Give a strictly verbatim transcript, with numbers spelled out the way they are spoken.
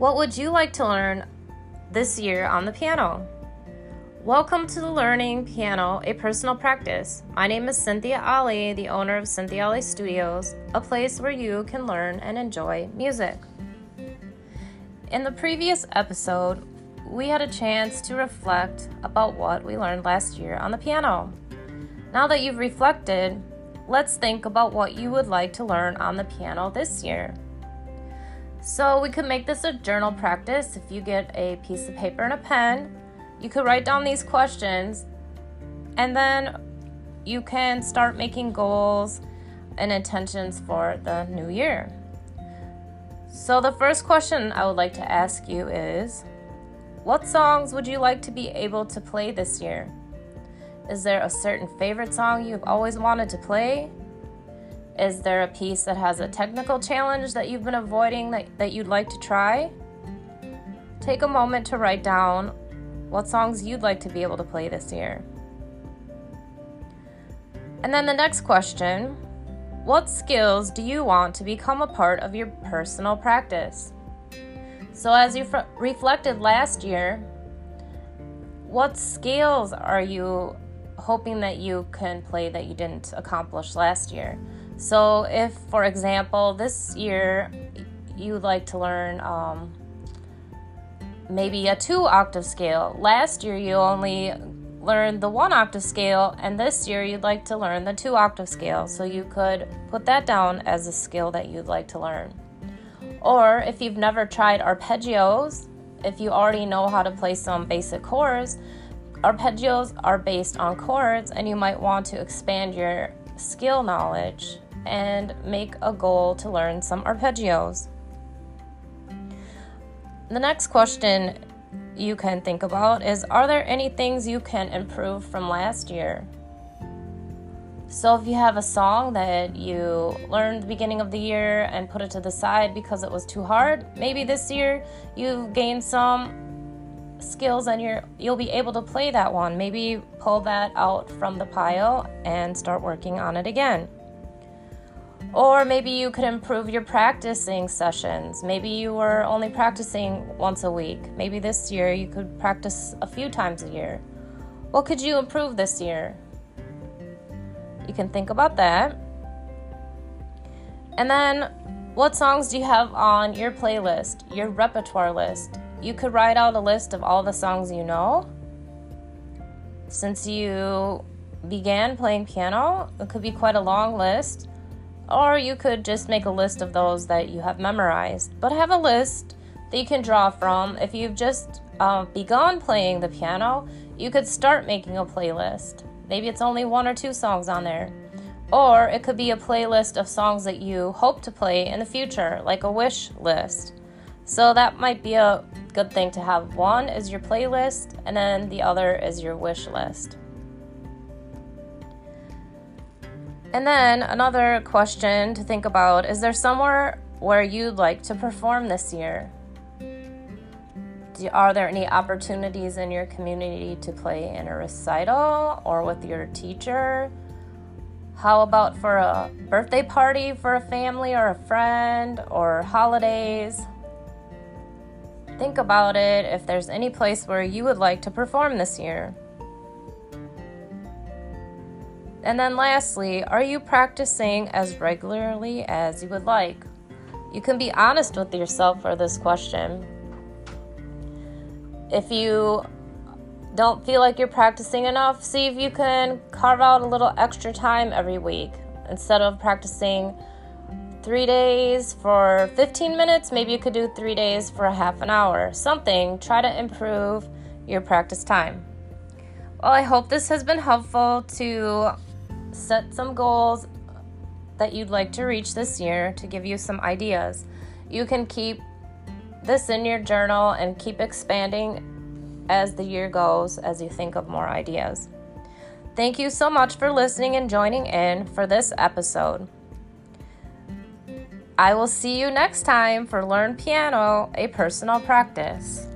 What would you like to learn this year on the piano? Welcome to the Learning Piano, a personal practice. My name is Cynthia Ali, the owner of Cynthia Ali Studios, a place where you can learn and enjoy music. In the previous episode, we had a chance to reflect about what we learned last year on the piano. Now that you've reflected, let's think about what you would like to learn on the piano this year. So we could make this a journal practice. If you get a piece of paper and a pen, you could write down these questions, and then you can start making goals and intentions for the new year. So the first question I would like to ask you is, what songs would you like to be able to play this year? Is there a certain favorite song you've always wanted to play? Is there a piece that has a technical challenge that you've been avoiding that, that you'd like to try? Take a moment to write down what songs you'd like to be able to play this year. And then the next question, what skills do you want to become a part of your personal practice? So as you fr- reflected last year, what skills are you hoping that you can play that you didn't accomplish last year? So if, for example, this year you'd like to learn um, maybe a two octave scale. Last year you only learned the one octave scale, and this year you'd like to learn the two octave scale. So you could put that down as a skill that you'd like to learn. Or if you've never tried arpeggios, if you already know how to play some basic chords, arpeggios are based on chords, and you might want to expand your skill knowledge and make a goal to learn some arpeggios. The next question you can think about is, are there any things you can improve from last year? So if you have a song that you learned the beginning of the year and put it to the side because it was too hard, maybe this year you've gained some skills and you're you'll be able to play that one. Maybe pull that out from the pile and start working on it again. Or maybe you could improve your practicing sessions. Maybe you were only practicing once a week. Maybe this year you could practice a few times a year. What could you improve this year? You can think about that. And then, what songs do you have on your playlist, your repertoire list? You could write out a list of all the songs you know. Since you began playing piano, it could be quite a long list. Or you could just make a list of those that you have memorized. But have a list that you can draw from. If you've just uh, begun playing the piano, you could start making a playlist. Maybe it's only one or two songs on there. Or it could be a playlist of songs that you hope to play in the future, like a wish list. So that might be a good thing to have. One is your playlist, and then the other is your wish list. And then another question to think about, is there somewhere where you'd like to perform this year? Do, are there any opportunities in your community to play in a recital or with your teacher? How about for a birthday party for a family or a friend, or holidays? Think about it, if there's any place where you would like to perform this year. And then lastly, are you practicing as regularly as you would like? You can be honest with yourself for this question. If you don't feel like you're practicing enough, see if you can carve out a little extra time every week. Instead of practicing three days for fifteen minutes, maybe you could do three days for a half an hour. Something, try to improve your practice time. Well, I hope this has been helpful to set some goals that you'd like to reach this year, to give you some ideas. You can keep this in your journal and keep expanding as the year goes, as you think of more ideas. Thank you so much for listening and joining in for this episode. I will see you next time for Learn Piano, a personal practice.